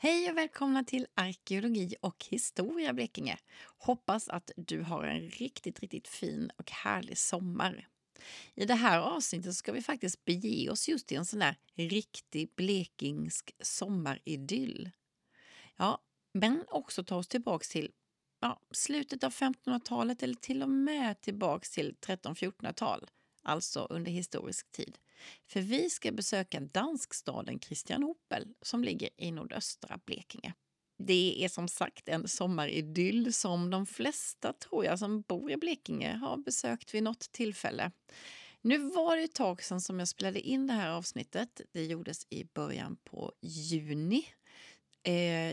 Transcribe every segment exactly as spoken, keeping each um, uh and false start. Hej och välkomna till Arkeologi och historia Blekinge. Hoppas att du har en riktigt, riktigt fin och härlig sommar. I det här avsnittet ska vi faktiskt bege oss just i en sån där riktig blekingsk sommaridyll. Ja, men också ta oss tillbaka till ja, slutet av femtonhundratalet eller till och med tillbaka till tretton-fjortonhundratal. Alltså under historisk tid. För vi ska besöka danskstaden Kristianopel som ligger i nordöstra Blekinge. Det är som sagt en sommaridyll som de flesta tror jag som bor i Blekinge har besökt vid något tillfälle. Nu var det ett tag sedan som jag spelade in det här avsnittet. Det gjordes i början på juni.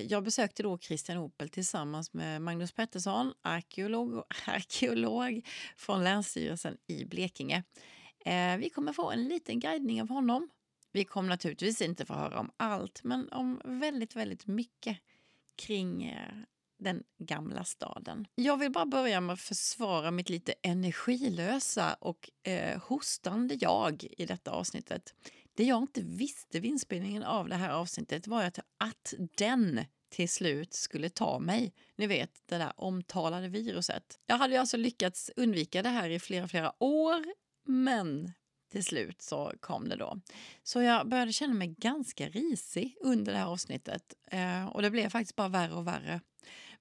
Jag besökte då Kristianopel tillsammans med Magnus Pettersson, arkeolog, arkeolog från Länsstyrelsen i Blekinge. Vi kommer få en liten guidning av honom. Vi kommer naturligtvis inte få höra om allt, men om väldigt, väldigt mycket kring den gamla staden. Jag vill bara börja med att försvara mitt lite energilösa och eh, hostande jag i detta avsnittet. Det jag inte visste vid inspelningen av det här avsnittet var att, att den till slut skulle ta mig. Ni vet, det där omtalade viruset. Jag hade ju alltså lyckats undvika det här i flera, flera år, men till slut så kom det då. Så jag började känna mig ganska risig under det här avsnittet. Eh, och det blev faktiskt bara värre och värre.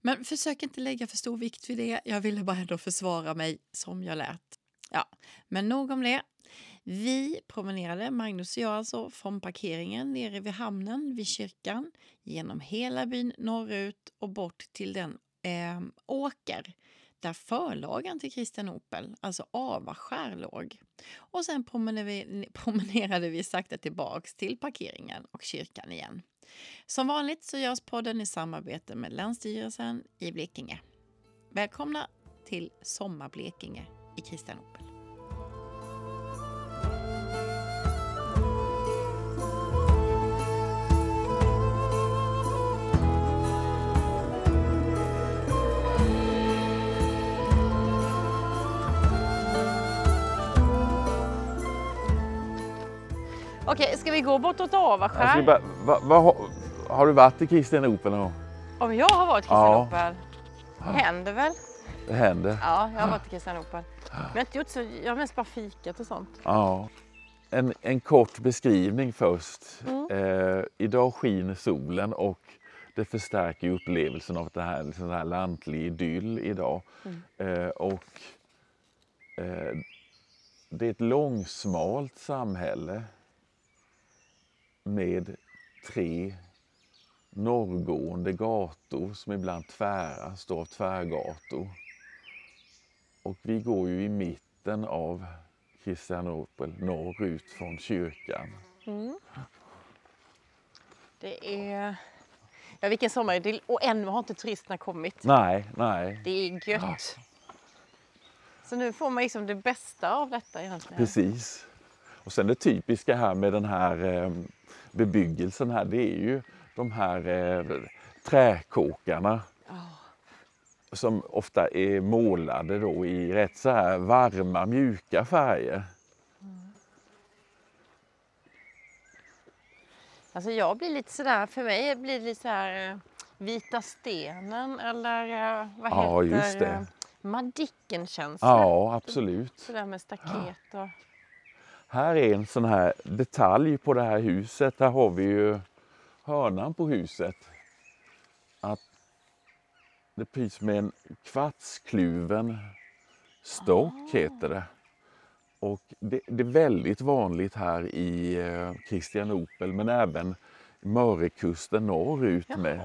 Men försök inte lägga för stor vikt vid det. Jag ville bara ändå försvara mig som jag lät. Ja, men nog om det. Vi promenerade, Magnus och jag alltså, från parkeringen nere vid hamnen vid kyrkan. Genom hela byn norrut och bort till den eh, åker. Där förlagan till Kristianopel, alltså Avarskär, låg. Och sen promenerade vi sakta tillbaks till parkeringen och kyrkan igen. Som vanligt så görs podden i samarbete med Länsstyrelsen i Blekinge. Välkomna till Sommarblekinge i Kristianopel. Okej, ska vi gå bortåt Avarskär? Bara, va, va, har du varit i Kristianopel någon gång? Om jag har varit i Kristianopel? Ja. Det händer väl? Det händer. Ja, jag har varit i Kristianopel. Ja. Men jag har inte gjort så, jag har mest bara fikat och sånt. Ja. En, en kort beskrivning först. Mm. Eh, idag skiner solen och det förstärker upplevelsen av det här, liksom den här lantlig idyll idag. Mm. Eh, och eh, det är ett långsmalt samhälle. Med tre norrgående gator som ibland tvära, står av tvärgator. Och vi går ju i mitten av Kristianopel, norrut från kyrkan. Mm. Det är... Ja, vilken sommar. Och ännu har inte turisterna kommit. Nej, nej. Det är gött. Så nu får man liksom det bästa av detta egentligen. Precis. Och sen det typiska här med den här eh, bebyggelsen här, det är ju de här eh, träkåkarna oh. som ofta är målade då i rätt så här varma, mjuka färger. Mm. Alltså jag blir lite sådär, för mig blir det lite så här eh, Vita stenen eller eh, vad ja, heter just det? Eh, Madicken-känsla. Ja, absolut. Sådär med staket och... Ja. Här är en sån här detalj på det här huset. Här har vi ju hörnan på huset. Att det pyrs med en kvartskluven stock oh. heter det. Och det, det är väldigt vanligt här i Kristianopel men även Mörrekusten norrut Jaha. med.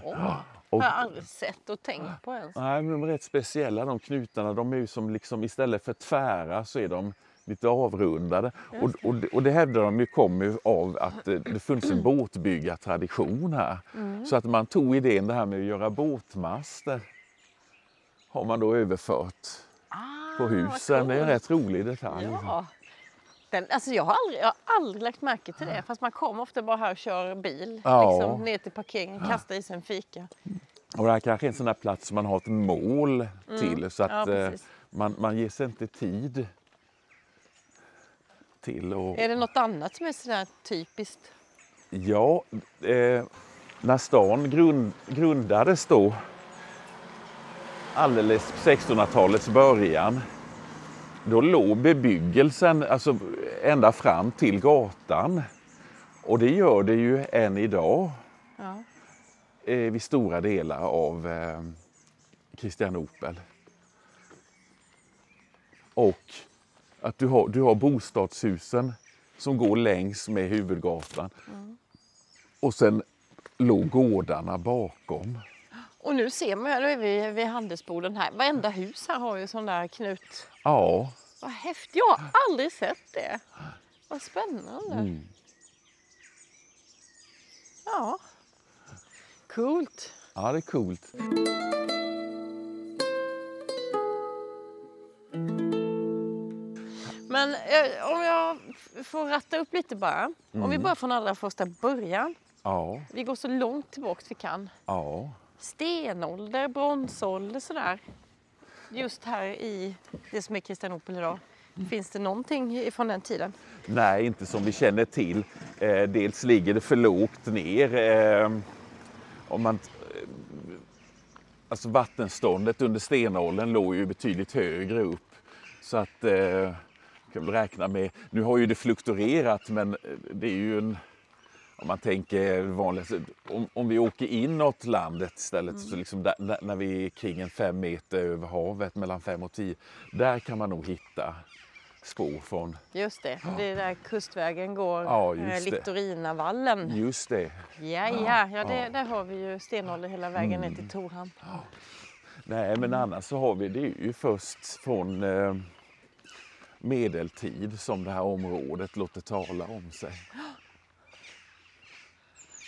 Och, jag har aldrig sett och tänkt på ens. Nej, men de är rätt speciella de knutarna. De är ju som liksom istället för tvära så är de lite avrundade och, och, och det hävdar de ju kommer av att det, det funnits en båtbyggartradition här. Mm. Så att man tog idén det här med att göra båtmaster har man då överfört ah, på husen. Det är en rätt rolig detalj. Ja. Den, alltså jag har, aldrig, jag har aldrig lagt märke till det fast man kommer ofta bara här och kör bil ja. liksom, ner till parkeringen, kastar i sig en fika. Och det här kanske är en sån där plats som man har ett mål mm. till så att ja, man, man ger sig inte tid. Och... Är det något annat som är sådär typiskt? Ja, eh, när stan grund, grundades då alldeles sextonhundratalets början, då låg bebyggelsen alltså ända fram till gatan. Och det gör det ju än idag, ja. eh, vid stora delar av eh, Kristianopel. Och att du har, du har bostadshusen som går längs med huvudgatan. Mm. Och sen låg gårdarna bakom. Och nu ser man, nu är vi vid handelsboden här. Varenda hus här har ju sån där knut. Ja. Vad häftigt, jag har aldrig sett det. Vad spännande. Mm. Ja. Coolt. Ja, det är coolt. Men eh, om jag får ratta upp lite bara. Mm. Om vi börjar från allra första början. Ja. Vi går så långt tillbaka vi kan. Ja. Stenålder, bronsålder, sådär. Just här i det som är Kristianopel idag. Finns det någonting från den tiden? Nej, inte som vi känner till. Eh, dels ligger det för lågt ner. Eh, om man, eh, alltså vattenståndet under stenåldern låg ju betydligt högre upp. Så att... Eh, kan väl räkna med, nu har ju det fluktuerat, men det är ju en, om man tänker vanligt, om, om vi åker inåt landet istället, mm. så liksom där, när vi är kring en fem meter över havet, mellan fem och tio, där kan man nog hitta spår från. Just det, det är där kustvägen går, ja, eh, Littorina-vallen. Just det. Ja, ja, ja det, där har vi ju stenålder hela vägen mm. ner till Torhamn. Ja. Nej, men annars så har vi det ju först från... Eh, medeltid som det här området låter tala om sig.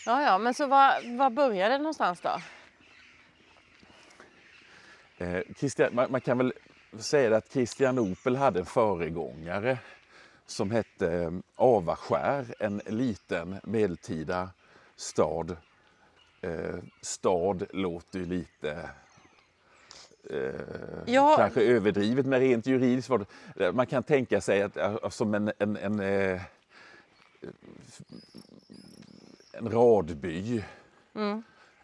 Ja, ja, men så var, var började det någonstans då? Eh, Christian, man, man kan väl säga att Kristianopel hade en föregångare som hette Avaskär, en liten medeltida stad. Eh, stad låter ju lite... Eh, ja. Kanske överdrivet, men rent juridiskt var det, man kan tänka sig att som en, en, en, eh, en radby mm.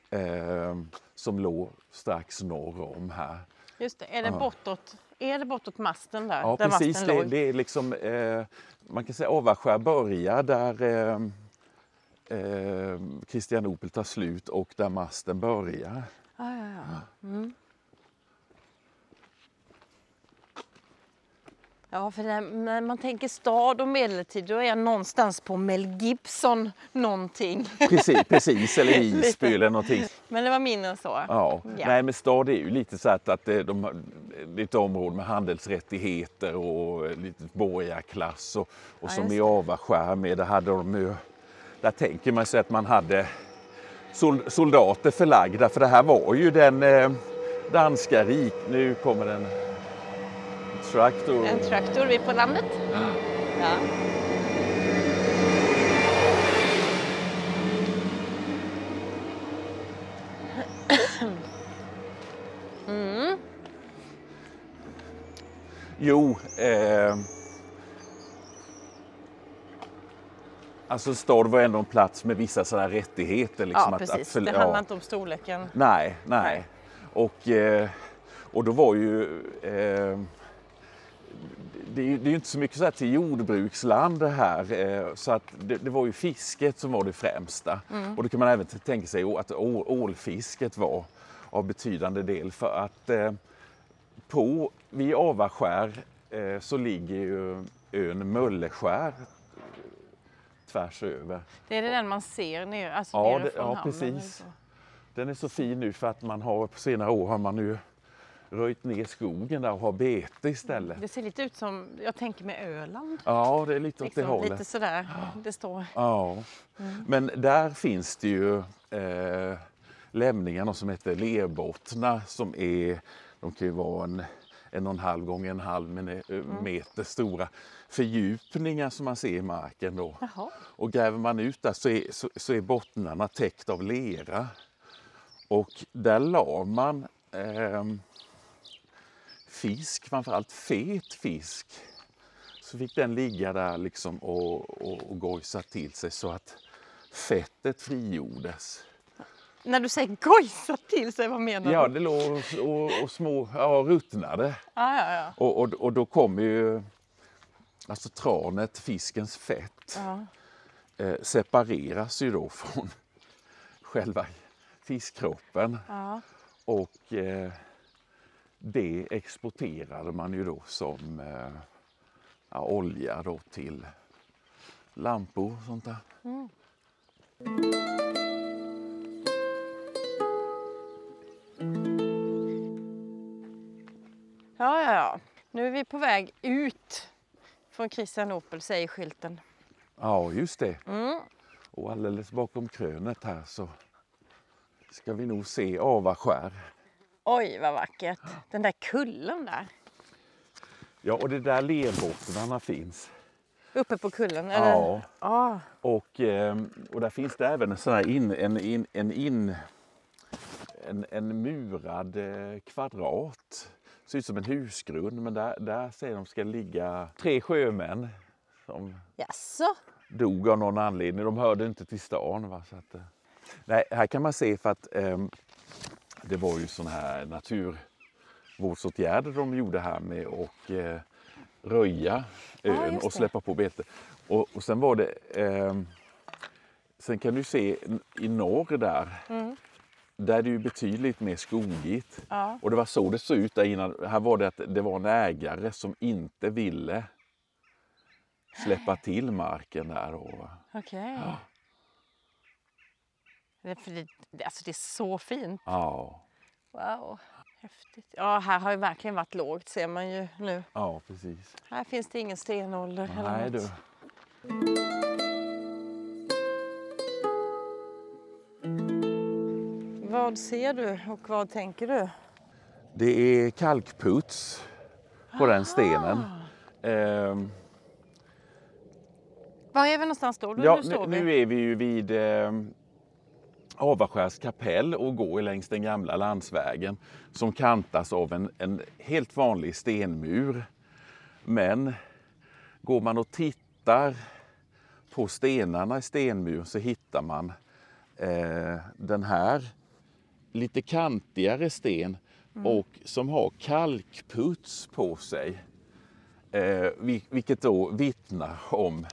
eh, som låg strax norr om här. Just det, är det, bortåt, är det bortåt masten där? Ja, där precis. Det, det är liksom, eh, man kan säga Avarskär börjar där eh, eh, Kristianopel tar slut och där masten börjar. Ah, ja, ja. Mm. Ja, för när man tänker stad och medeltid, då är jag någonstans på Mel Gibson någonting. Precis, precis eller Isby eller någonting. Men det var mindre än så. Ja. ja, nej men stad är ju lite så att, att de, lite område med handelsrättigheter och lite borgarklass och, och ja, som i Avarskär med, där hade de ju, där tänker man sig att man hade sol, soldater förlagda, för det här var ju den eh, danska rik, nu kommer den... Traktor. En traktor, vi är på landet. Mm. Ja. Mm. Jo, eh, alltså stad var ändå en plats med vissa sådana rättigheter. Liksom, ja, precis. Att, att för, det handlar ja. inte om storleken. Nej, nej. nej. Och, eh, och då var ju... Eh, Det är, ju, det är ju inte så mycket så här till jordbruksland det här, så att det, det var ju fisket som var det främsta. Mm. Och då kan man även tänka sig att å, ålfisket var av betydande del, för att eh, på, vid Avarskär eh, så ligger ju ön Mölleskär tvärs över. Det är det den man ser ner, alltså ja, det, ja, precis. Den är så fin nu för att man har, på senare år har man nu röjt ner skogen där och har bete istället. Det ser lite ut som, jag tänker med Öland. Ja, det är lite åt det hållet. Lite sådär, det står. Ja, mm. men där finns det ju eh, lämningarna som heter lerbottnar som är, de kan ju vara en, en och en halv gånger en halv meter mm. stora fördjupningar som man ser i marken då. Jaha. Och gräver man ut där så är, så, så är bottnarna täckt av lera. Och där la man eh, fisk, framförallt fet fisk, så fick den ligga där liksom och, och, och gojsa till sig så att fettet frigjordes. När du säger gojsa till sig, vad menar du? Ja, det låg och, och, och små, ja, ruttnade. Ah, ja, ja. Och, och, och då kommer ju alltså tranet, fiskens fett, ah. eh, separeras ju då från själva fiskkroppen. Ah. Och eh, det exporterade man ju då som eh, ja, olja då till lampor och sånt där. Mm. Ja, ja, ja. Nu är vi på väg ut från Kristianopel, säger skylten. Ja, just det. Mm. Och alldeles bakom krönet här så ska vi nog se Avarskär. Oj, vad vackert. Den där kullen där. Ja, och det där lerbottnarna finns. Uppe på kullen? Eller? Ja. Ah. Och, och där finns det även en sån här in, en, in, en, in, en, en murad kvadrat. Det ser ut som en husgrund, men där, där säger de ska ligga tre sjömän som Jaså. dog av någon anledning. De hörde inte till stan. Va? Så att, nej, här kan man se för att eh, det var ju sån här naturvårdsåtgärder de gjorde här med och eh, röja ön ah, och släppa på bete. Och, och sen var det, eh, sen kan du se i norr där, mm. där är det ju betydligt mer skogigt. Ja. Och det var så det såg ut där innan. Här var det att det var en ägare som inte ville släppa till marken där. Okej. Okay. Ja. Det, alltså det är så fint. Ja. Wow. Häftigt. Ja, här har ju verkligen varit lågt, ser man ju nu. Ja, precis. Här finns det ingen stenålder. Nej, du. Vad ser du och vad tänker du? Det är kalkputs på Aha. den stenen. Ehm. Var är vi någonstans står du? Ja, nu, står nu, vi? nu är vi ju vid... Eh, Avarskärskapell och går längs den gamla landsvägen som kantas av en, en helt vanlig stenmur. Men går man och tittar på stenarna i stenmuren så hittar man eh, den här lite kantigare sten mm. och som har kalkputs på sig. Eh, vilket då vittnar om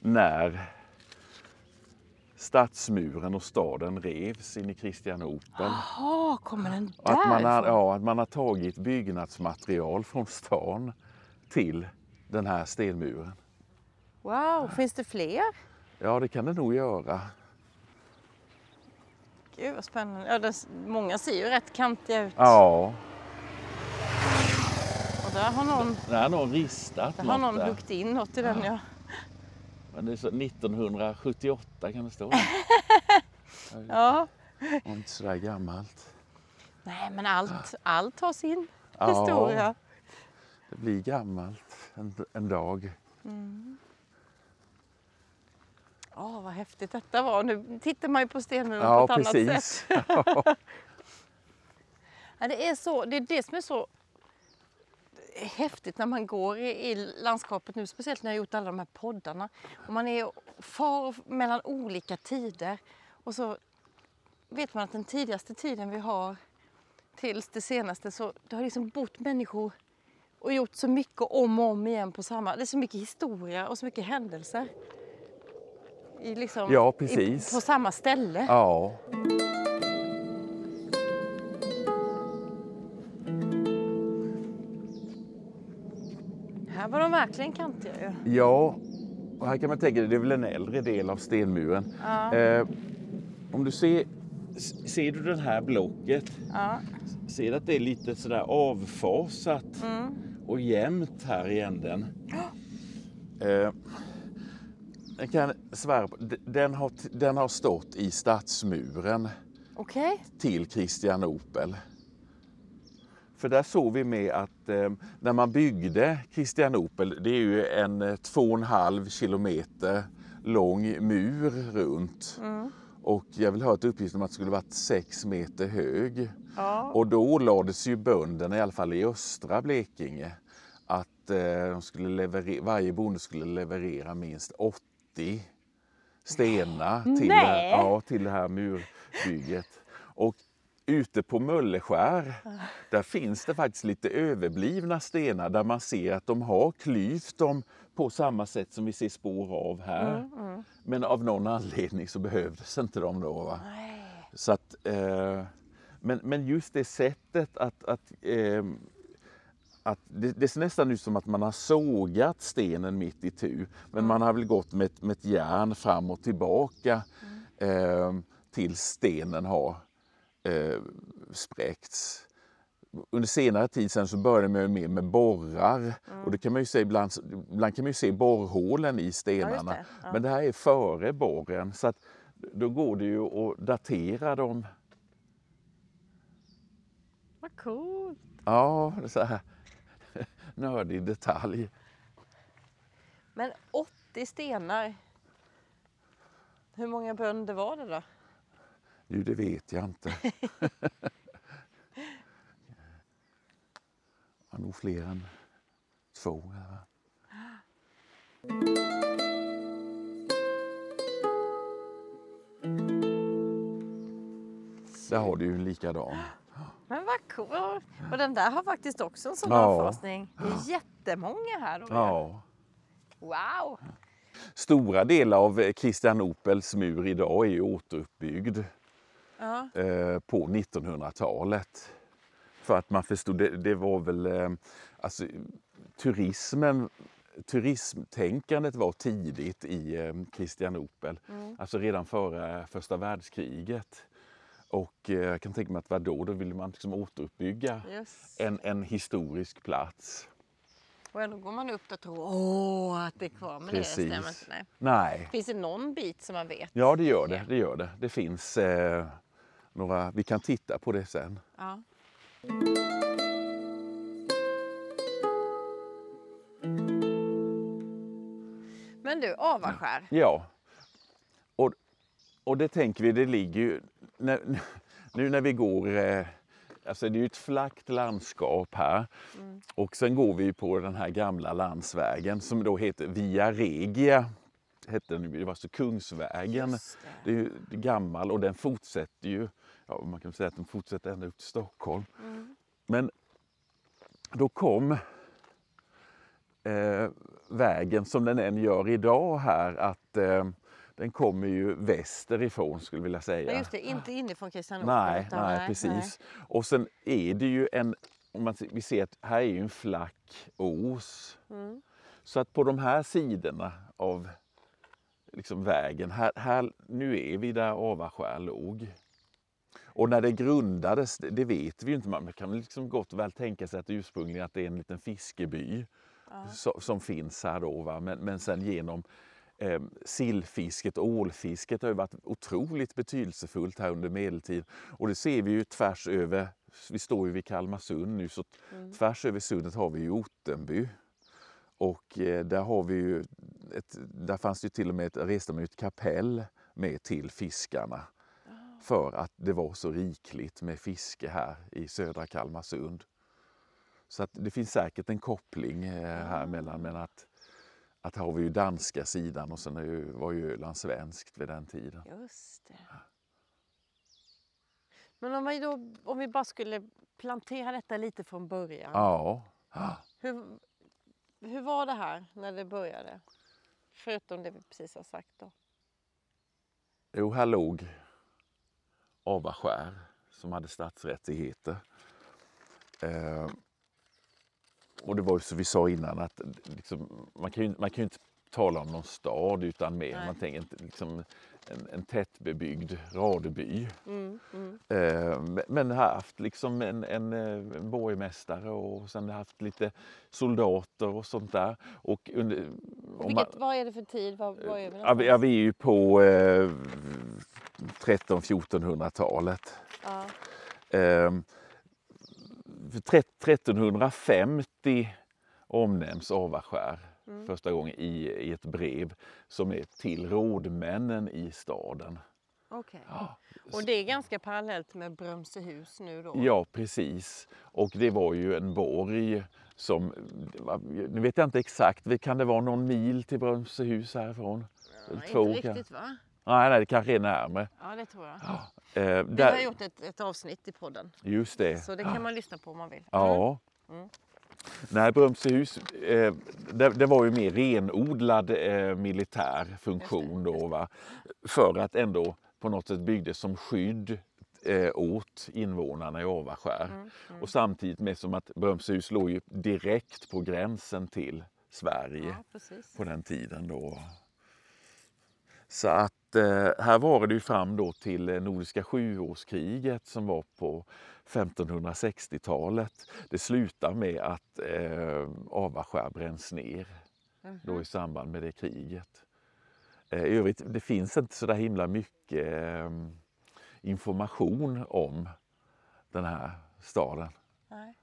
när stadsmuren och staden revs in i Kristianopel. Jaha, kommer den där? Att man har, ja, att man har tagit byggnadsmaterial från stan till den här stenmuren. Wow, ja. Finns det fler? Ja, det kan det nog göra. Gud, vad spännande. Ja, det, många ser ju rätt kantiga ut. Ja. Och där har någon... Där har någon ristat där något. Har någon där. Huggit in något i den, ja. ja. Men det är så nittonhundrasjuttioåtta kan det stå. ja. Och inte så där gammalt. Nej, men allt, allt har sin ja, historia. Det blir gammalt en, en dag. Ja, mm. oh, vad häftigt detta var. Nu tittar man ju på stenmuren ja, på ett precis. annat sätt. ja, det är så, det är det som är så... häftigt när man går i landskapet nu, speciellt när jag gjort alla de här poddarna. Och man är far mellan olika tider och så vet man att den tidigaste tiden vi har tills det senaste så det har liksom bott människor och gjort så mycket om och om igen på samma. Det är så mycket historia och så mycket händelser i liksom, ja, precis. I, på samma ställe. Ja. Här var de verkligen kantiga ju. Ja, och här kan man tänka det är väl en äldre del av stenmuren. Ja. Eh, om du ser, ser du den här blocket, ja. ser du att det är lite sådär avfasat mm. och jämnt här i änden. Oh. Eh, jag kan svära på, den har, den har stått i stadsmuren okay. till Kristianopel. För där såg vi med att eh, när man byggde Kristianopel, det är ju en eh, två och en halv kilometer lång mur runt. Mm. Och jag vill höra ett uppgift om att det skulle varit sex meter hög. Ja. Och då lades ju bönderna, i alla fall i östra Blekinge, att eh, de skulle leverera, varje bonde skulle leverera minst åttio stenar till, ja, till det här murbygget. Och ute på Mölleskär, där finns det faktiskt lite överblivna stenar där man ser att de har klyvt dem på samma sätt som vi ser spår av här. Mm, mm. Men av någon anledning så behövdes inte de då. Va? Så att, eh, men, men just det sättet att... att eh, Att det, det ser nästan ut som att man har sågat stenen mitt i tu, men man har väl gått med, med ett järn fram och tillbaka mm. eh, tills stenen har eh, spräckts. Under senare tid sen så började man ju mer med borrar mm. och det kan man ju se ibland, ibland kan man ju se borrhålen i stenarna, ja, det. Ja. Men det här är före borren, så att då går det ju att datera dem. Vad coolt! Ja, det är så här. Nördig detalj. Men åttio stenar. Hur många bönder var det då? Jo, det vet jag inte. Det var nog fler än två. Här. Där har du ju en likadan. Men vad cool. Och den där har faktiskt också en sån ja. avfasning. Det är jättemånga här. Och ja. Wow! Stora delar av Kristianopels mur idag är ju återuppbyggd ja. eh, på nittonhundratalet. För att man förstod, det, det var väl, eh, alltså turismen, turismtänkandet var tidigt i eh, Kristianopel. Mm. Alltså redan före första världskriget. Och jag kan tänka mig att vad då, då ville man liksom återuppbygga yes. en, en historisk plats. Och ändå går man upp och tror åh, att det är kvar, men precis. Det stämmer inte. Nej. Nej. Finns det någon bit som man vet? Ja, det gör det. Det, gör det. Det finns eh, några, vi kan titta på det sen. Ja. Men du, Avarskär. Ja. Och, och det tänker vi, det ligger ju... Nu, nu när vi går, alltså det är ju ett flackt landskap här mm. och sen går vi på den här gamla landsvägen som då heter Via Regia, hette den, det var så Kungsvägen, det. det är ju gammal och den fortsätter ju, ja, man kan säga att den fortsätter ända upp till Stockholm. Mm. Men då kom eh, vägen som den än gör idag här att... Eh, Den kommer ju västerifrån skulle jag vilja säga. Men just det, inte inifrån Kristianopel. Nej, nej, nej, precis. Nej. Och sen är det ju en, om man, vi ser att här är ju en flack ås. Mm. Så att på de här sidorna av liksom vägen, här, här, nu är vi där Avarskär låg. Och när det grundades, det vet vi ju inte. Man kan liksom gott väl tänka sig att det ursprungligen att det är en liten fiskeby mm. som, som finns här då. Va? Men, men sen genom... Eh, sillfisket och ålfisket har ju varit otroligt betydelsefullt här under medeltiden och det ser vi ju tvärs över, vi står ju vid Kalmar sund nu så mm. tvärs över sundet har vi ju Östenby och eh, där har vi ju ett, där fanns det ju till och med ett, reste man ju ett kapell med till fiskarna oh. för att det var så rikligt med fiske här i södra Kalmar sund så att det finns säkert en koppling eh, här mellan men att Att här har vi ju danska sidan och sen ju, var ju Öland svenskt vid den tiden. Just det. Men om vi, då, om vi bara skulle plantera detta lite från början. Ja. Hur, hur var det här när det började? Förutom det vi precis har sagt då. Jo, här låg Avarskär som hade stadsrättigheter. Eh, Och det var ju som vi sa innan att liksom, man kan ju, man kan ju inte tala om någon stad utan mer. Nej. Man tänker liksom en, en tättbebyggd radeby. Mm, mm. Eh, men har haft liksom en, en, en borgmästare och sen haft lite soldater och sånt där. Och under, vilket, man, vad är det för tid? Vad, vad är det? Ja, vi är ju på eh, tretton-fjortonhundratalet. Ja. Eh, trettonhundrafemtio omnämns Avarskär mm. första gången i, i ett brev som är till rådmännen i staden. Okej. Okay. Ja. Och det är ganska parallellt med Brömsehus nu då? Ja, precis. Och det var ju en borg som, nu vet jag inte exakt, kan det vara någon mil till Brömsehus härifrån? Inte två, riktigt va? Nej, nej, det kanske är närmare. Ja, det tror jag. Ja. Eh, där... Vi har gjort ett, ett avsnitt i podden. Just det. Så det kan man lyssna på om man vill. Ja. Mm. Nej, Brömsehus, eh, det, det var ju mer renodlad eh, militär funktion då va? För att ändå på något sätt byggdes som skydd eh, åt invånarna i Avarskär. Mm, mm. Och samtidigt med som att Brömsehus låg ju direkt på gränsen till Sverige ja, på den tiden då. Så att eh, här var det ju fram då till Nordiska sjuårskriget som var på femtonhundrasextiotalet. Det slutar med att eh, Avarskär bränns ner mm-hmm. då i samband med det kriget. Eh, i övrigt, det finns inte så där himla mycket eh, information om den här staden. Nej.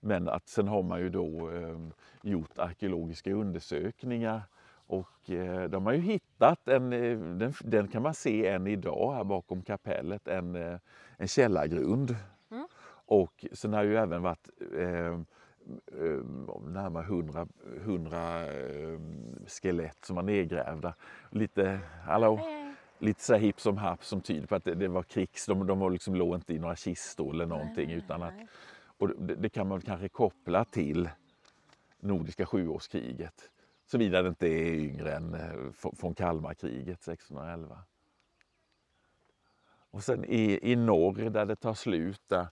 Men att sen har man ju då eh, gjort arkeologiska undersökningar. Och eh, de har ju hittat, en, den, den kan man se än idag här bakom kapellet, en, en källargrund. Mm. Och sen har ju även varit eh, eh, närmare hundra, hundra eh, skelett som var nedgrävda. Lite, hallå, mm. lite så hipp som happ som tyder på att det, det var krigs. De, de var liksom, låg inte i några kistor eller någonting. Mm. Utan att, och det, det kan man kanske koppla till Nordiska sjuårskriget. Såvida det inte är yngre än från Kalmarkriget sexton elva. Och sen i, i norr där det tar slut. Där,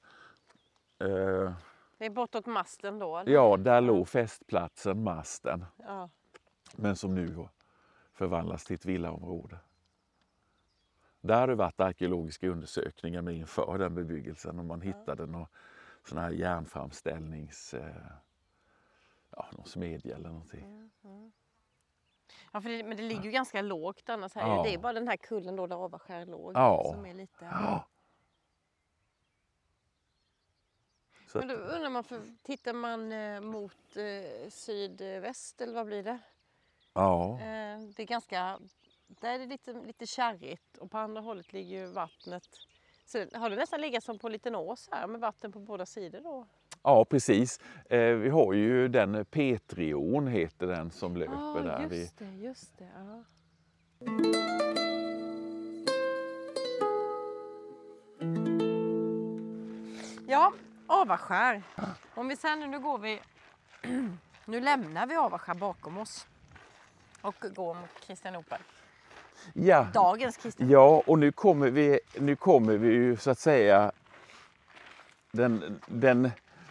eh, det är bortåt masten då? Eller? Ja, där låg fästplatsen, masten. Ja. Men som nu förvandlas till ett villaområde. Där har det varit arkeologiska undersökningar med inför den bebyggelsen. Och man hittade ja. någon sån här järnframställnings... Eh, Ja, någon smedja eller någonting. Mm, mm. Ja, för det, men det ligger ju ganska lågt annars här. Ja. Det är bara den här kullen då där Avarskär låg ja. som är lite... Ja. Men då undrar man, för tittar man eh, mot eh, sydväst eller vad blir det? Ja. Eh, det är ganska... Där är det lite, lite kärrigt och på andra hållet ligger ju vattnet. Så har det nästan legat som på en liten ås här med vatten på båda sidor då? Ja, precis. Eh, vi har ju den Petrion heter den som löper ah, där. Just det, just det. Ja. Ja, Avarskär. Om vi sen nu går vi nu lämnar vi Avarskär bakom oss och går mot Kristianopel. Ja. Dagens Kristianopel. Ja, och nu kommer vi nu kommer vi ju så att säga den den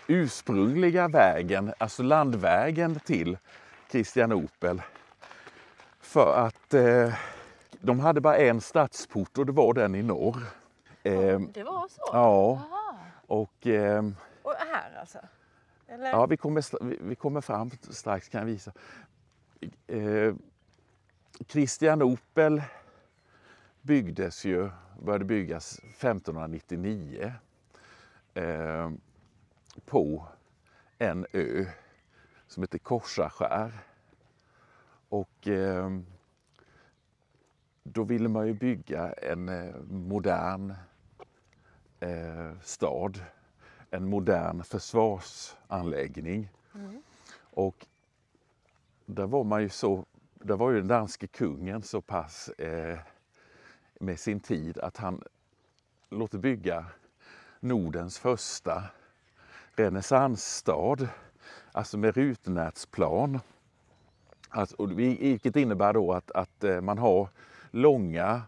ursprungliga vägen, alltså landvägen till Kristianopel. För att eh, de hade bara en stadsport och det var den i norr. Eh, ja, det var så? Ja. Och, eh, och här alltså? Eller? Ja, vi kommer, vi kommer fram strax kan jag visa. Eh, Kristianopel byggdes ju, började byggas femtonhundranittionio. Eh, på en ö som heter Korsarskär. Och eh, då ville man ju bygga en eh, modern eh, stad, en modern försvarsanläggning. Mm. Och där var man ju så, där var ju den danske kungen så pass eh, med sin tid att han låter bygga Nordens första renässansstad, alltså med rutnätsplan. Alltså, vilket innebär då att, att man har långa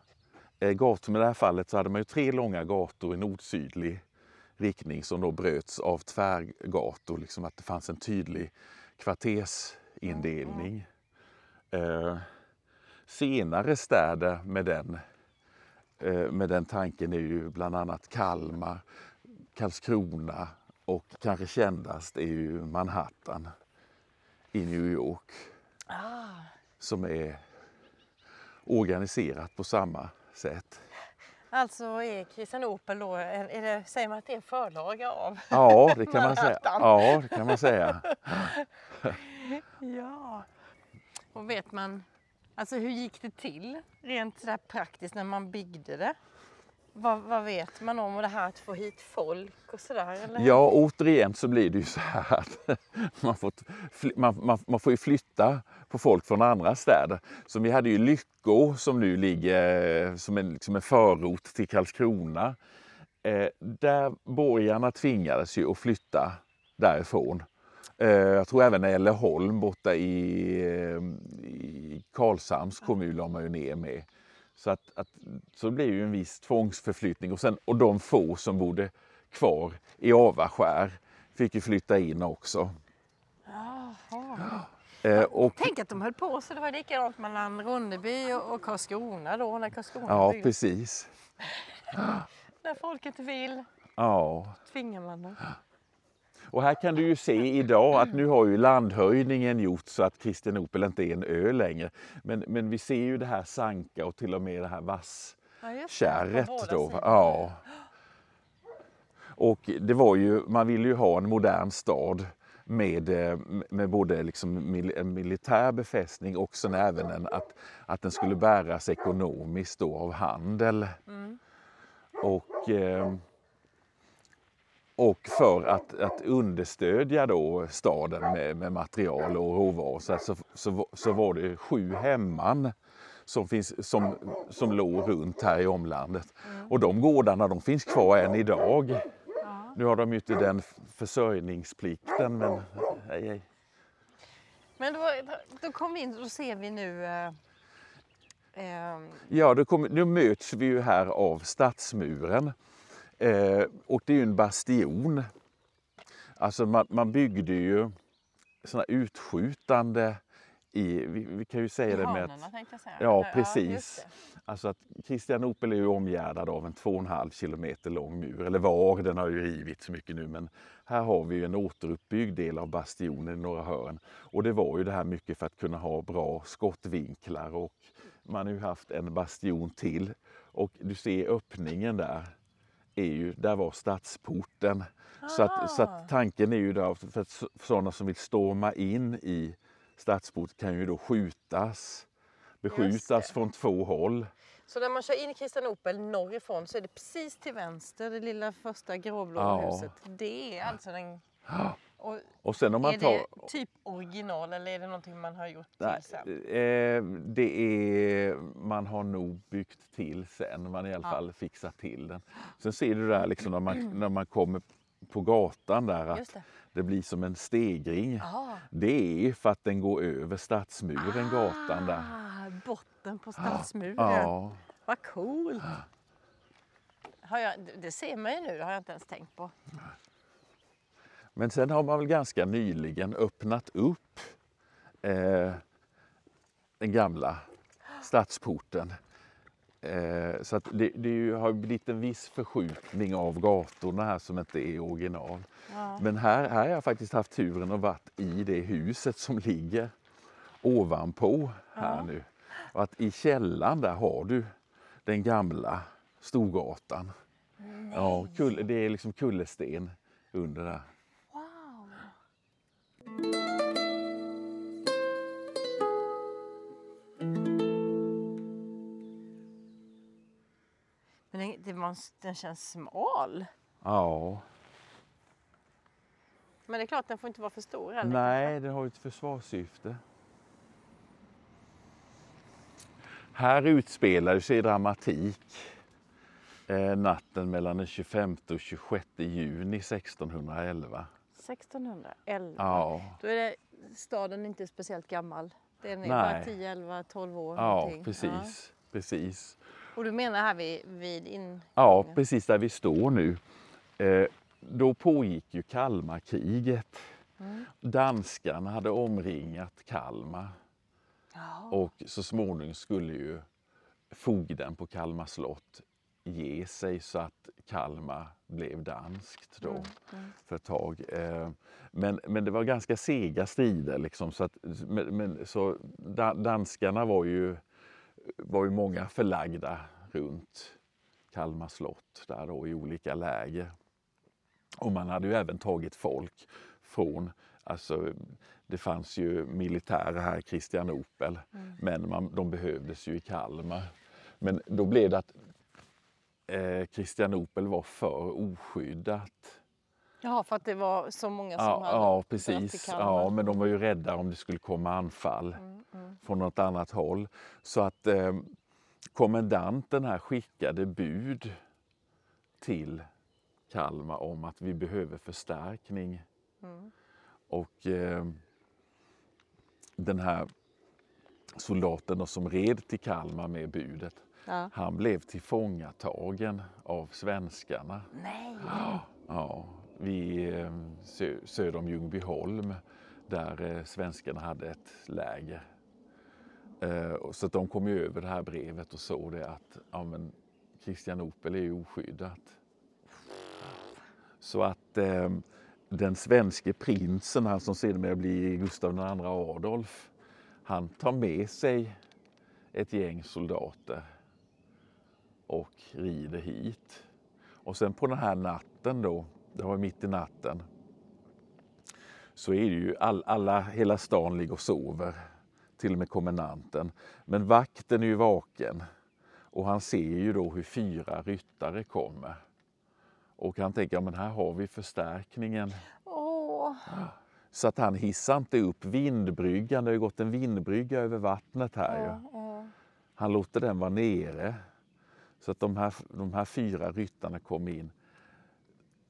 gator. Med det här fallet så hade man ju tre långa gator i nordsydlig riktning som då bröts av tvärgator. Liksom att det fanns en tydlig kvartersindelning. Eh, senare städer med den, eh, med den tanken är ju bland annat Kalmar, Karlskrona, och kanske kändast är ju Manhattan i New York. Ah. Som är organiserat på samma sätt. Alltså är Kristianopel då, är det, säger man att det är en förlaga av ja, det kan man säga. Ja, det kan man säga. Ja. Och vet man, alltså hur gick det till rent sådär praktiskt när man byggde det? Vad, vad vet man om det här att få hit folk och sådär? Eller? Ja, återigen så blir det ju så här att man får, man, man, man får ju flytta på folk från andra städer. Så vi hade ju Lyckö Lyckö som nu ligger som en, liksom en förort till Karlskrona. Eh, där borgarna tvingades ju att flytta därifrån. Eh, jag tror även Ellerholm borta i, i Karlshams kommun la man ju ner med. Så, att, att, så blev ju en viss tvångsförflyttning. Och, sen, och de få som bodde kvar i Avarskär fick ju flytta in också. Jaha. Eh, och, Tänk att de höll på så det var likadant mellan Ronneby och Karlskrona då. När Karlskrona ja, byggde. Precis. När folk inte vill, ja. Tvingar man dem. Och här kan du ju se idag att nu har ju landhöjningen gjort så att Kristianopel inte är en ö längre. Men, men vi ser ju det här sanka och till och med det här vasskärret ja, då. Ja. Och det var ju, man ville ju ha en modern stad med, med både liksom en militär befästning och sen även en, att, att den skulle bäras ekonomiskt då av handel. Mm. Och, och för att, att understödja då staden med, med material och råvaror så, så, så, så var det sju hemman som, finns, som, som låg runt här i omlandet. Och de gårdarna de finns kvar än idag. Nu har de ju inte den försörjningsplikten men hej hej. Men då, då kom vi in och ser vi nu... Ja, då kom, nu möts vi ju här av stadsmuren eh, och det är ju en bastion. Alltså man, man byggde ju sådana utskjutande i, vi, vi kan ju säga I det med att... Hanorna, tänkte jag säga. Ja, ja precis. Ja, alltså att Kristianopel är ju omgärdad av en två och en halv kilometer lång mur, eller var, den har ju rivits så mycket nu, men här har vi ju en återuppbyggd del av bastionen i några hörn. Och det var ju det här mycket för att kunna ha bra skottvinklar och man har ju haft en bastion till och du ser öppningen där, är ju, där var stadsporten. Ah. Så, att, så att tanken är ju där för att sådana som vill storma in i stadsporten kan ju då skjutas, beskjutas från två håll. Så när man kör in i Kristianopel norrifrån så är det precis till vänster, det lilla första gråblåa huset. Ja. Det är alltså den... Ja. Och, och sen om man är det tar, typ original eller är det någonting man har gjort till nej, sen? Eh, det är, man har nog byggt till sen, man i alla ja. fall fixat till den. Sen ser du där liksom när man, när man kommer på gatan där att det. det blir som en stegring. Aha. Det är för att den går över stadsmuren, ah, gatan där. Botten på stadsmuren, ja. Vad coolt! Har jag, det ser man ju nu, det har jag inte ens tänkt på. Men sen har man väl ganska nyligen öppnat upp eh, den gamla stadsporten. Eh, så att det, det ju har blivit en viss förskjutning av gatorna här som inte är original. Ja. Men här, här har jag faktiskt haft turen och varit i det huset som ligger ovanpå här ja. nu. Och att i källan där har du den gamla Storgatan. Nej. Ja, kull, det är liksom kullersten under där. Men den, var, den känns smal. Ja. Men det är klart den får inte vara för stor heller. Nej, den har ju ett försvarssyfte. Här utspelar sig dramatik eh, natten mellan den tjugofemte och tjugosjätte juni sextonhundraelva. sextonhundraelva? Ja. Då är det, staden inte speciellt gammal. Den är Nej. bara tio, elva, tolv år. Ja, någonting. precis. Ja. precis. Och du menar här vid, vid in... Ja, precis där vi står nu. Eh, då pågick ju Kalmarkriget. Mm. Danskarna hade omringat Kalmar. Ja. Och så småningom skulle ju fogden på Kalmar slott ge sig så att Kalmar blev danskt då mm. Mm. för ett tag. Eh, men, men det var ganska sega strider liksom. Så, att, men, men, så da, danskarna var ju... var ju många förlagda runt Kalmar slott där då i olika läger. Och man hade ju även tagit folk från, alltså det fanns ju militärer här i Kristianopel, mm. men man, de behövdes ju i Kalmar. Men då blev det att eh, Kristianopel var för oskyddat Ja, för att det var så många som ja, hade ja, precis. Ja, men de var ju rädda om det skulle komma anfall mm, mm. från något annat håll. Så att eh, kommendanten här skickade bud till Kalmar om att vi behöver förstärkning. Mm. Och eh, den här soldaten som red till Kalmar med budet, ja. han blev tillfångatagen av svenskarna. Nej! Ja, ja vid sö söder om Ljungbyholm, där eh, svenskarna hade ett läger. Eh, så att de kom ju över det här brevet och såg det att ja, men Kristianopel är ju oskyddat. Så att eh, den svenske prinsen, han som sedermera blir Gustav den andra Adolf, han tar med sig ett gäng soldater och rider hit. Och sen på den här natten då, det var mitt i natten, så är det ju all, alla, hela stan ligger och sover, till och med kommendanten. Men vakten är ju vaken och han ser ju då hur fyra ryttare kommer. Och han tänker, ja, men här har vi förstärkningen. Oh. Så att han hissar inte upp vindbryggan. Det har ju gått en vindbrygga över vattnet här. Oh, ju. Oh. Han låter den vara nere. Så att de här, de här fyra ryttarna kom in.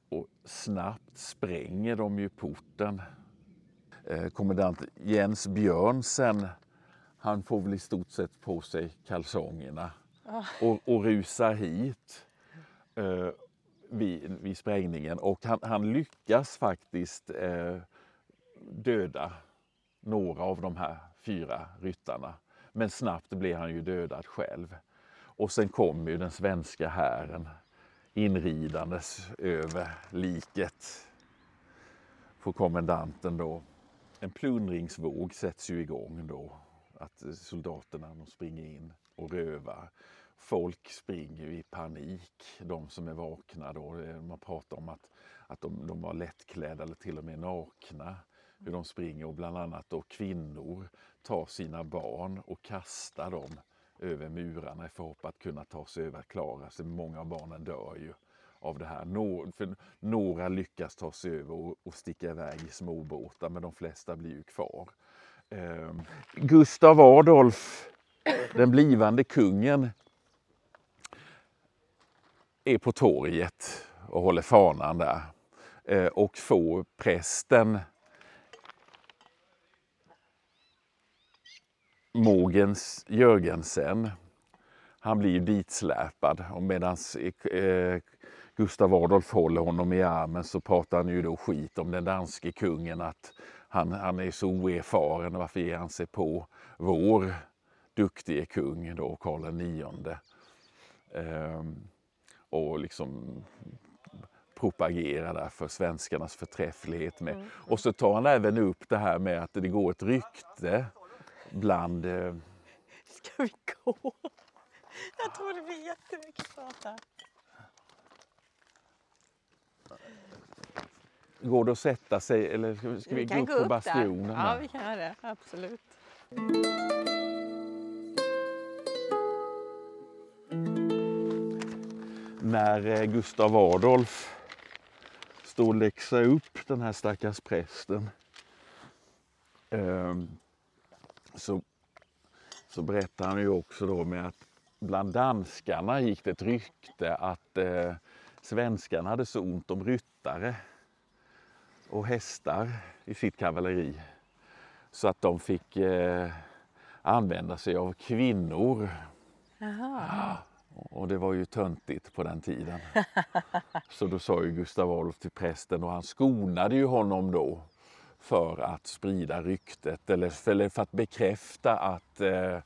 Och snabbt spränger de ju porten. Eh, kommendant Jens Björnsen, han får väl i stort sett på sig kalsongerna. Oh. Och, och rusar hit. Eh, Vid, vid sprängningen, och han, han lyckas faktiskt eh, döda några av de här fyra ryttarna. Men snabbt blev han ju dödad själv. Och sen kom ju den svenska hären inridandes över liket för kommendanten då. En plundringsvåg sätts ju igång då, att soldaterna de springer in och rövar. Folk springer ju i panik, de som är vakna då. Man pratar om att, att de, de var lättklädda eller till och med nakna. Hur de springer, och bland annat då kvinnor tar sina barn och kastar dem över murarna i förhoppning att kunna ta sig över, klara sig. Många av barnen dör ju av det här. Några, för några lyckas ta sig över och, och sticka iväg i småbåtar, men de flesta blir ju kvar. Eh, Gustav Adolf, den blivande kungen, är på torget och håller fanan där, eh, och får prästen Mogens Jörgensen, han blir ditslärpad, och medan eh, Gustav Adolf håller honom i armen så pratar han ju då skit om den danske kungen, att han, han är så oerfaren, varför ger han sig på vår duktige kung då, Karl nionde. Eh, och liksom propagera där för svenskarnas förträfflighet med. Och så tar han även upp det här med att det går ett rykte bland... Eh... Ska vi gå? Jag tror det blir jättemycket prata. Går det att sätta sig, eller ska vi, ska vi, vi gå upp på bastionen? Ja, vi kan göra det, absolut. När Gustav Adolf står och läxar upp den här stackars prästen, så, så berättar han ju också då med att bland danskarna gick det ett rykte att eh, svenskarna hade så ont om ryttare och hästar i sitt kavalleri, så att de fick eh, använda sig av kvinnor. Jaha. Och det var ju töntigt på den tiden. Så då sa ju Gustav Adolf till prästen, och han skonade ju honom då för att sprida ryktet, eller för att bekräfta att eh,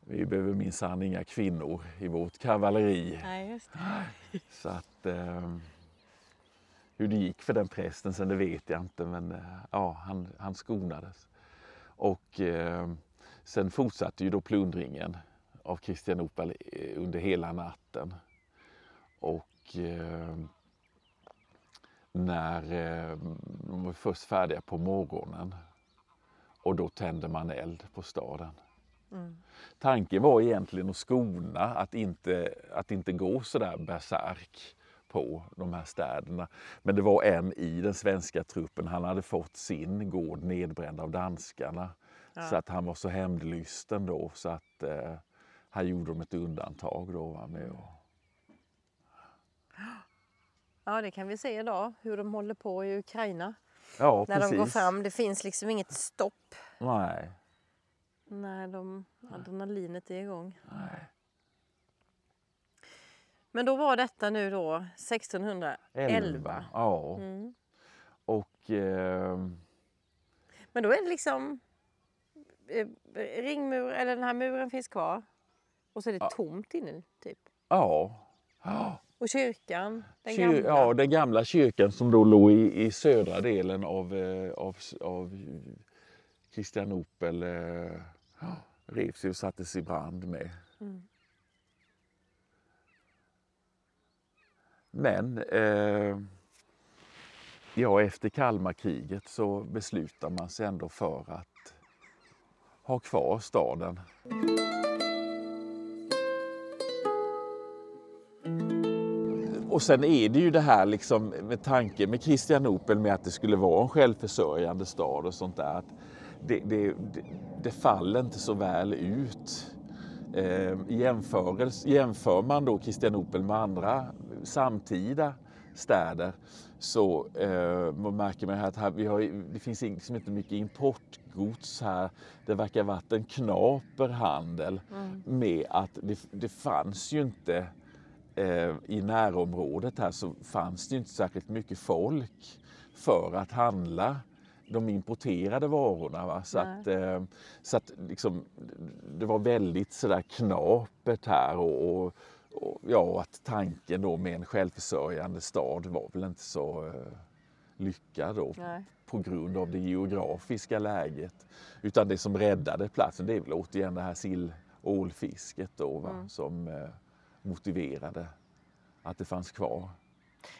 vi behöver minsann inga kvinnor i vårt kavalleri. Ja, just det. Så att eh, hur det gick för den prästen sen det vet jag inte, men eh, ja, han, han skonades. Och eh, sen fortsatte ju då plundringen av Kristianopel under hela natten. Och eh, när eh, de var först färdiga på morgonen, och då tände man eld på staden. Mm. Tanken var egentligen att skona, att inte, att inte gå så där berserk på de här städerna. Men det var en i den svenska truppen, han hade fått sin gård nedbränd av danskarna. Ja. Så att han var så hämndlysten då, så att eh, han gjorde dem ett undantag då, var med och... Ja, det kan vi se idag, hur de håller på i Ukraina. Ja, när precis. De går fram, det finns liksom inget stopp. Nej. När de, adrenalinet är igång. Nej. Men då var detta nu då sextonhundraelva. elva, ja. Mm. Och... Eh... Men då är det liksom... Ringmur, eller den här muren finns kvar. Och så är det ja. tomt inne, typ. Ja. Ja. Och kyrkan, den Kyr- gamla. Ja, den gamla kyrkan som då låg i, i södra delen av, av, av Kristianopel eh, revs och sattes i brand med. Mm. Men eh, ja, efter Kalmarkriget så beslutar man sig ändå för att ha kvar staden. Och sen är det ju det här liksom med tanken med Kristianopel, med att det skulle vara en självförsörjande stad och sånt där, att det, det, det faller inte så väl ut. Eh, jämför, jämför man då Kristianopel med andra samtida städer, så eh, man märker man här att här, vi har, det finns liksom inte mycket importgods här. Det verkar ha varit en knaper handel mm. med att det, det fanns ju inte eh, i närområdet här, så fanns det ju inte särskilt mycket folk för att handla de importerade varorna. Va? Så, att, eh, så att liksom, det var väldigt sådär knapert här och, och ja, att tanken då med en självförsörjande stad var väl inte så lyckad då. Nej. På grund av det geografiska läget. Utan det som räddade platsen, det är väl återigen det här sill-ålfisket då, va? Mm. Som eh, motiverade att det fanns kvar.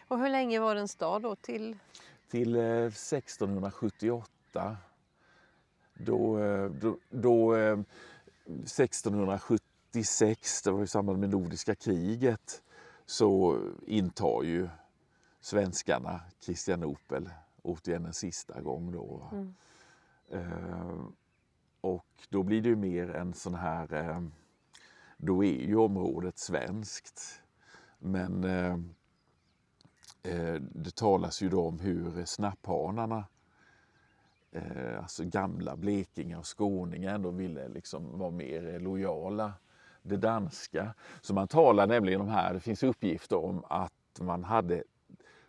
Och hur länge var den stad då? Till, till eh, sextonhundrasjuttioåtta. Då, eh, då, då eh, sextonhundrasjuttioåtta nittonhundrasjuttiosex, det var i samband med Nordiska kriget, så intar ju svenskarna Kristianopel återigen en sista gång då. Mm. Eh, och då blir det ju mer en sån här, eh, då är ju området svenskt, men eh, eh, det talas ju då om hur snapphanarna, alltså gamla blekingar och skåningar, då ville liksom vara mer lojala det danska. Så man talar nämligen om här, det finns uppgifter om att man hade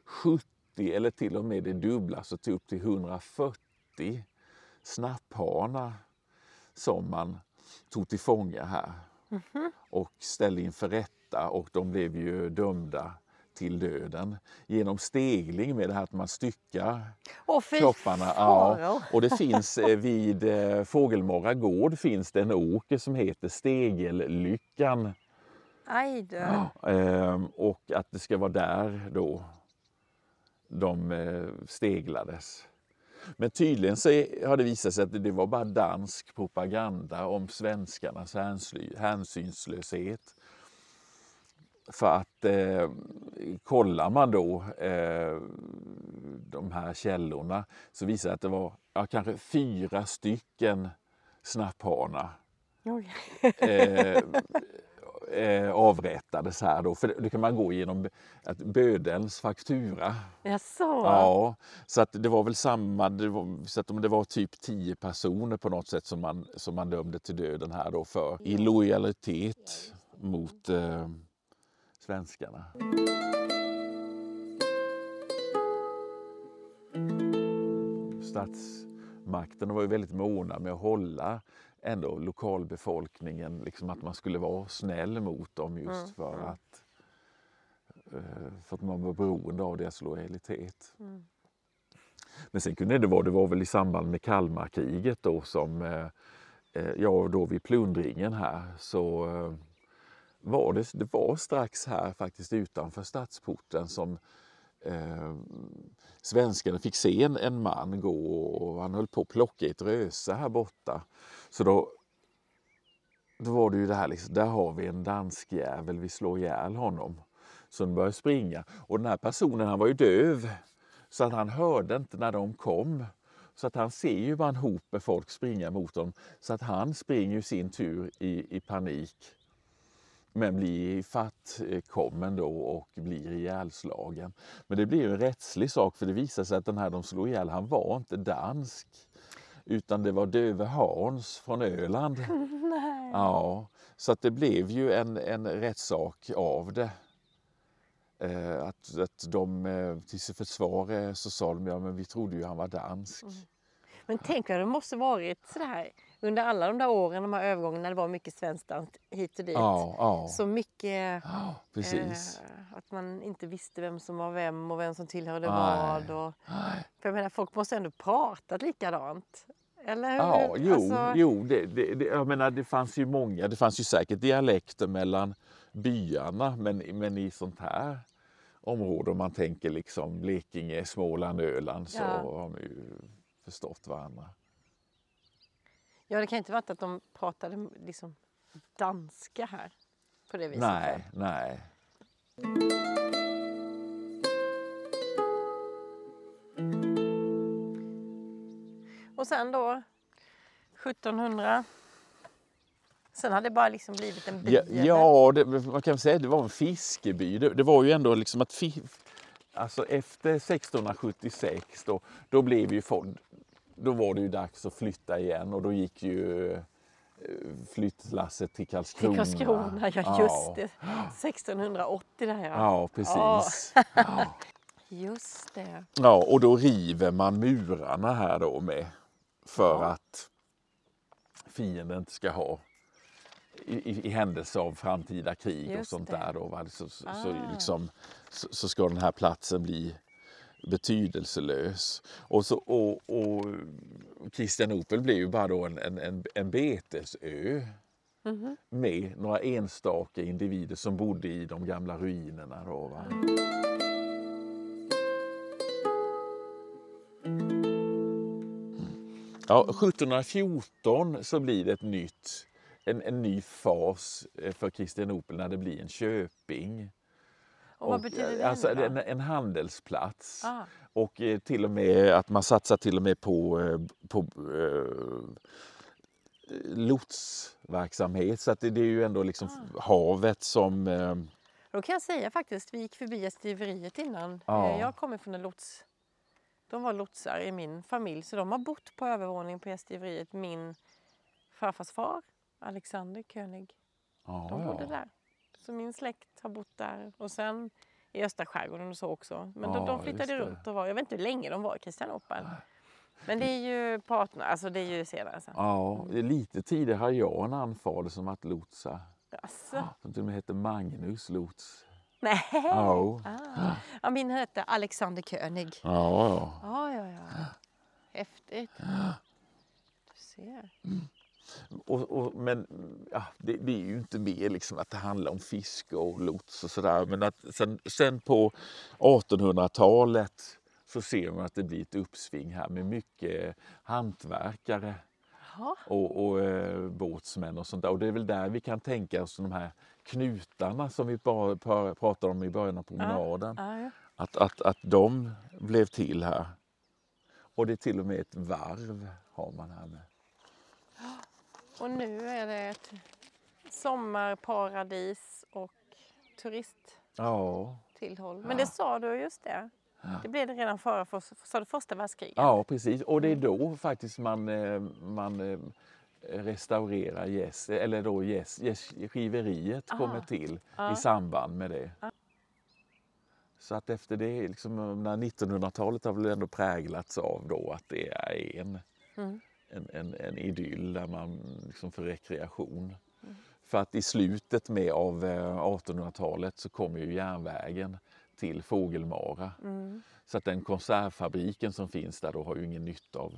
sjuttio eller till och med det dubbla, så till upp till hundrafyrtio snapphanar som man tog till fånga här. Mm-hmm. Och ställde inför rätta, och de blev ju dömda till döden genom stegling, med det här att man styckar oh, kropparna. Ja. Och det finns vid eh, Fågelmorragård finns det en åker som heter Stegellyckan. Aj då. Ja, eh, och att det ska vara där då de eh, steglades. Men tydligen så har det visat sig att det var bara dansk propaganda om svenskarnas hänsly, hänsynslöshet. För att eh, kollar man då eh, de här källorna, så visar det att det var ja, kanske fyra stycken snapphanar eh, eh, avrättades här då. För då kan man gå genom att bödelns faktura. Jaså. Ja, så att det var väl samma, det var, så att om det var typ tio personer på något sätt som man, som man dömde till döden här då för i lojalitet mot... Eh, svenskarna. Statsmakten var ju väldigt måna med att hålla ändå lokalbefolkningen, liksom att man skulle vara snäll mot dem, just för att, för att man var beroende av deras lojalitet. Mm. Men sen kunde det vara, det var väl i samband med Kalmarkriget då som, ja då vid plundringen här, så var det, det var strax här faktiskt utanför stadsporten som eh, svenskarna fick se en, en man gå, och han höll på att plocka ett röse här borta. Så då, då var det ju det här liksom, där har vi en dansk jävel, vi slår ihjäl honom. som började springa. Och den här personen, han var ju döv, så att han hörde inte när de kom. Så att han ser ju bara en hop med folk springa mot dem. Så att han springer ju sin tur i, i panik. Men blir i fatt kommen då och blir ihjälslagen. Men det blir ju en rättslig sak, för det visar sig att den här de slog ihjäl, han var inte dansk. Utan det var döve Hans från Öland. Nej. Ja, så att det blev ju en, en rättssak av det. Eh, att, att de eh, till sitt försvar så sa de, ja men vi trodde ju han var dansk. Mm. Men tänk vad det måste varit så här under alla de där åren, de här övergångarna, det var mycket svenskt hit och dit. Ja, ja. Så mycket ja, precis. Eh, att man inte visste vem som var vem och vem som tillhörde vad. Och, för jag menar, folk måste ändå pratat likadant. Eller hur? Ja, jo, alltså... jo det, det, det, jag menar det fanns ju många, det fanns ju säkert dialekter mellan byarna, men, men i sånt här område, om man tänker liksom Blekinge, Småland, Öland, så ja. Har de ju förstått varandra. Ja, det kan inte vara att de pratade liksom danska här på det viset. Nej, nej. Och sen då, sjuttonhundra, sen hade det bara liksom blivit en by. Ja, ja det, man kan säga att det var en fiskeby. Det, det var ju ändå liksom att, alltså efter sexton sjuttiosex då, då blev ju folk... Då var det ju dags att flytta igen och då gick ju flyttlasset till Karlskrona. Till Karlskrona, ja just det. sexton åttio där ja. Ja, precis. Ja. Just det. Ja, och då river man murarna här då med för ja. Att fienden inte ska ha i, i, i händelse av framtida krig just och sånt det. Där då. Så, så, ah. så, liksom, så, så ska den här platsen bli... betydelselös. Och, så, och, och Kristianopel blev ju bara då en, en, en betesö mm-hmm. med några enstaka individer som bodde i de gamla ruinerna. Då, va? Ja, sjutton fjorton så blir det ett nytt, en, en ny fas för Kristianopel när det blir en köping. Och, vad betyder det alltså, en, en handelsplats. Ah. Och eh, till och med att man satsar till och med på, på eh, lotsverksamhet. Så att det, det är ju ändå liksom ah. havet som... Eh, då kan jag säga faktiskt, vi gick förbi stuveriet innan. Ah. Jag kommer från en lots... De var lotsar i min familj. Så de har bott på övervåningen på stuveriet. Min farfars far, Alexander König. Ah, de bodde ja. Där. Så min släkt har bott där. Och sen i Östersjärgården och så också. Men ja, de, de flyttade runt och var... Jag vet inte hur länge de var i Kristianopel. Men det är ju partner. Alltså det är ju senare sen. Ja, lite tidigare har jag en anfader som att lotsa. Alltså. Som till och med heter Magnus Lots. Nej. Ja. Ah. Ja, min heter Alexander König. Ja, ja. Ja, ja, ja. Häftigt. Du ser. Mm. Och, och, men ja, det, det är ju inte mer liksom att det handlar om fisk och lots och sådär. Men att sen, sen på artonhundratalet så ser man att det blir ett uppsving här med mycket hantverkare och, och eh, båtsmän och sånt där. Och det är väl där vi kan tänka oss de här knutarna som vi bara pratade om i början av promenaden. Ja, ja. Att, att, att de blev till här. Och det är till och med ett varv har man här med. Och nu är det ett sommarparadis och turisttillhåll. Ja. Men det sa du just det. Ja. Det blev det redan före för, för det första världskriget. Ja, precis. Och det är då faktiskt man, man restaurerar gäst, eller då gäst, gäst, skiveriet Aha. kommer till ja. I samband med det. Ja. Så att efter det, liksom, när nittonhundratalet har väl ändå präglats av då att det är en... Mm. En, en, en idyll där man liksom för rekreation. Mm. För att i slutet med av artonhundratalet så kommer ju järnvägen till Fågelmara. Mm. Så att den konservfabriken som finns där då har ju ingen nytta av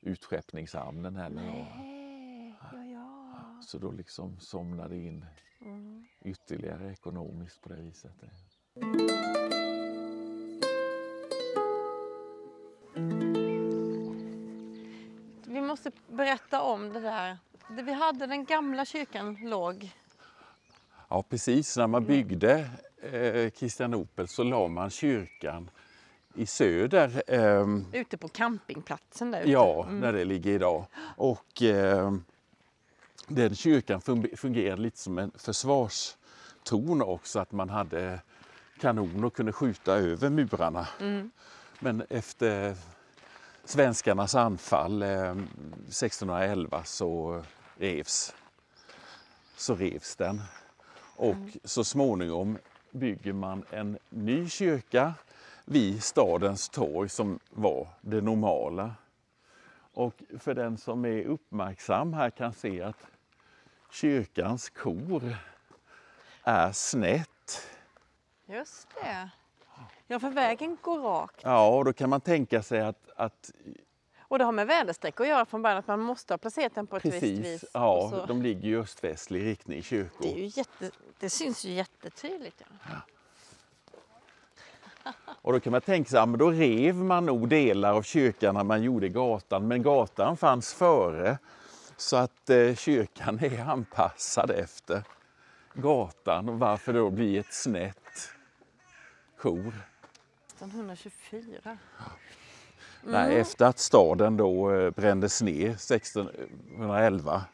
utskeppningshamnen heller. Nej, ja, ja. Så då liksom somnade in mm. ytterligare ekonomiskt på det viset. Måste berätta om det där. Vi hade den gamla kyrkan låg. Ja, precis. När man byggde eh, Kristianopel så la man kyrkan i söder. Eh, ute på campingplatsen där ute. Ja, mm. där det ligger idag. Och eh, den kyrkan fungerade lite som en försvarstorn också, att man hade kanon och kunde skjuta över murarna. Mm. Men efter svenskarnas anfall eh, sexton elva så revs. Så revs den. Och mm. så småningom bygger man en ny kyrka vid stadens torg som var det normala. Och för den som är uppmärksam här kan se att kyrkans kor är snett. Just det. Ja, för vägen går rakt. Ja, och då kan man tänka sig att... att och det har med väderstreck att göra från början, att man måste ha placerat den på ett visst vis. Precis, ja, så... de ligger ju östvästlig riktning i kyrkor. Det, är ju jätte, det syns ju jättetydligt. Ja. Ja. Och då kan man tänka sig, men då rev man nog delar av kyrkan när man gjorde gatan. Men gatan fanns före, så att eh, kyrkan är anpassad efter gatan. Och varför då blir ett snett kor? nittonhundratjugofyra. Ja. Mm. Nej, efter att staden då brändes ner sexton elva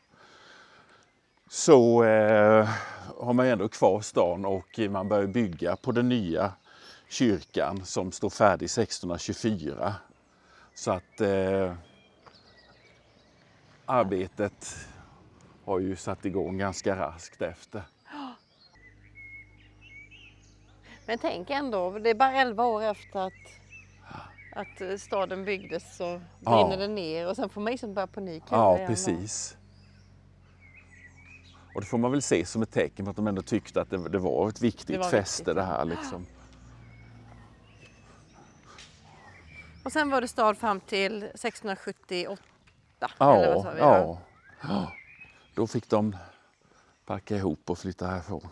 så eh, har man ändå kvar stan och man börjar bygga på den nya kyrkan som står färdig sexton tjugofyra. Så att eh, arbetet har ju satt igång ganska raskt efter. Men tänk ändå, det är bara elva år efter att... Att staden byggdes så brinner ja. den ner och sen får man ju liksom börja på ny kula. Ja, precis. Och det får man väl se som ett tecken på att de ändå tyckte att det, det var ett viktigt det var fäste viktigt. Det här liksom. Och sen var det stad fram till sexton sjuttioåtta. Ja, eller vad sa vi? Ja. Ja. Då fick de packa ihop och flytta härifrån.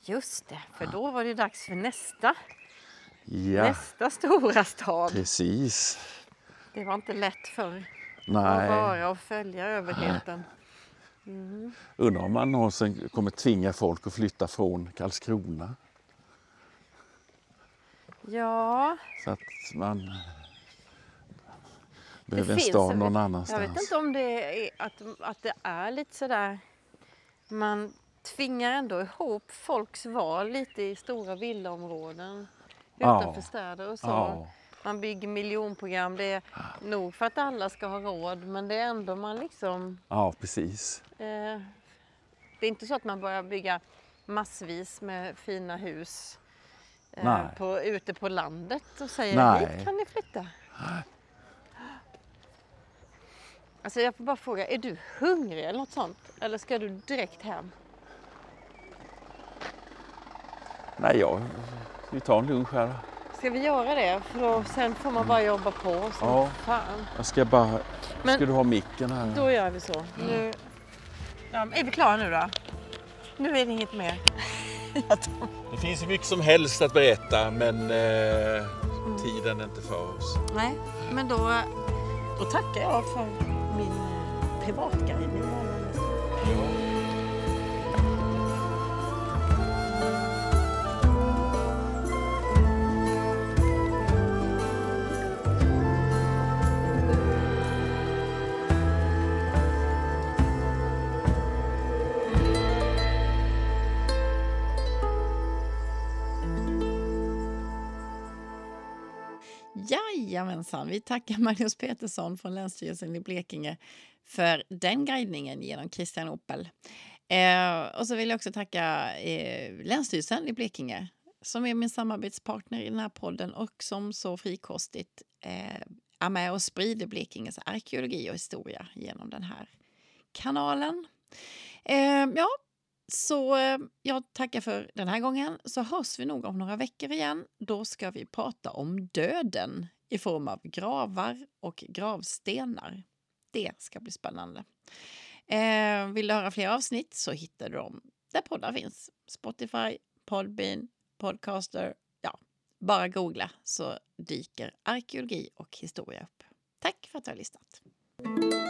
Just det, för då var det dags för nästa. Ja. Nästa stora stad. Precis. Det var inte lätt för Nej. att vara och följa överheten. Mm. Undrar om man någonsin kommer tvinga folk att flytta från Karlskrona. Ja. Så att man behöver en stad någon annanstans. Jag vet inte om det är att, att det är lite sådär... Man tvingar ändå ihop folks val lite i stora villaområden. Utanför städer och så. Ja. Man bygger miljonprogram. Det är nog för att alla ska ha råd. Men det är ändå man liksom... Ja, precis. Eh, det är inte så att man börjar bygga massvis med fina hus eh, på, ute på landet. Och säger, Nej. hit kan ni flytta. Nej. Alltså jag får bara fråga, är du hungrig eller något sånt? Eller ska du direkt hem? Nej, jag... Vi tar en lunch här. Ska vi göra det? För då, sen får man bara jobba på. Och så. Ja, fan. Jag ska bara... Men, ska du ha micken här? Då gör vi så. Mm. Nu, ja, är vi klara nu då? Nu är det inget mer. Det finns ju mycket som helst att berätta, men eh, tiden är inte för oss. Nej, men då, då tackar jag för min privatguidning. Ja. Jajamensan, vi tackar Magnus Pettersson från Länsstyrelsen i Blekinge för den guidningen genom Kristianopel. Eh, och så vill jag också tacka eh, Länsstyrelsen i Blekinge som är min samarbetspartner i den här podden och som så frikostigt eh, är med och sprider Blekinges arkeologi och historia genom den här kanalen. Eh, ja, så eh, jag tackar för den här gången. Så hörs vi nog om några veckor igen. Då ska vi prata om döden i form av gravar och gravstenar. Det ska bli spännande. Eh, vill du höra fler avsnitt så hittar du dem där poddar finns. Spotify, Podbean, Podcaster. Ja, bara googla så dyker arkeologi och historia upp. Tack för att du har lyssnat.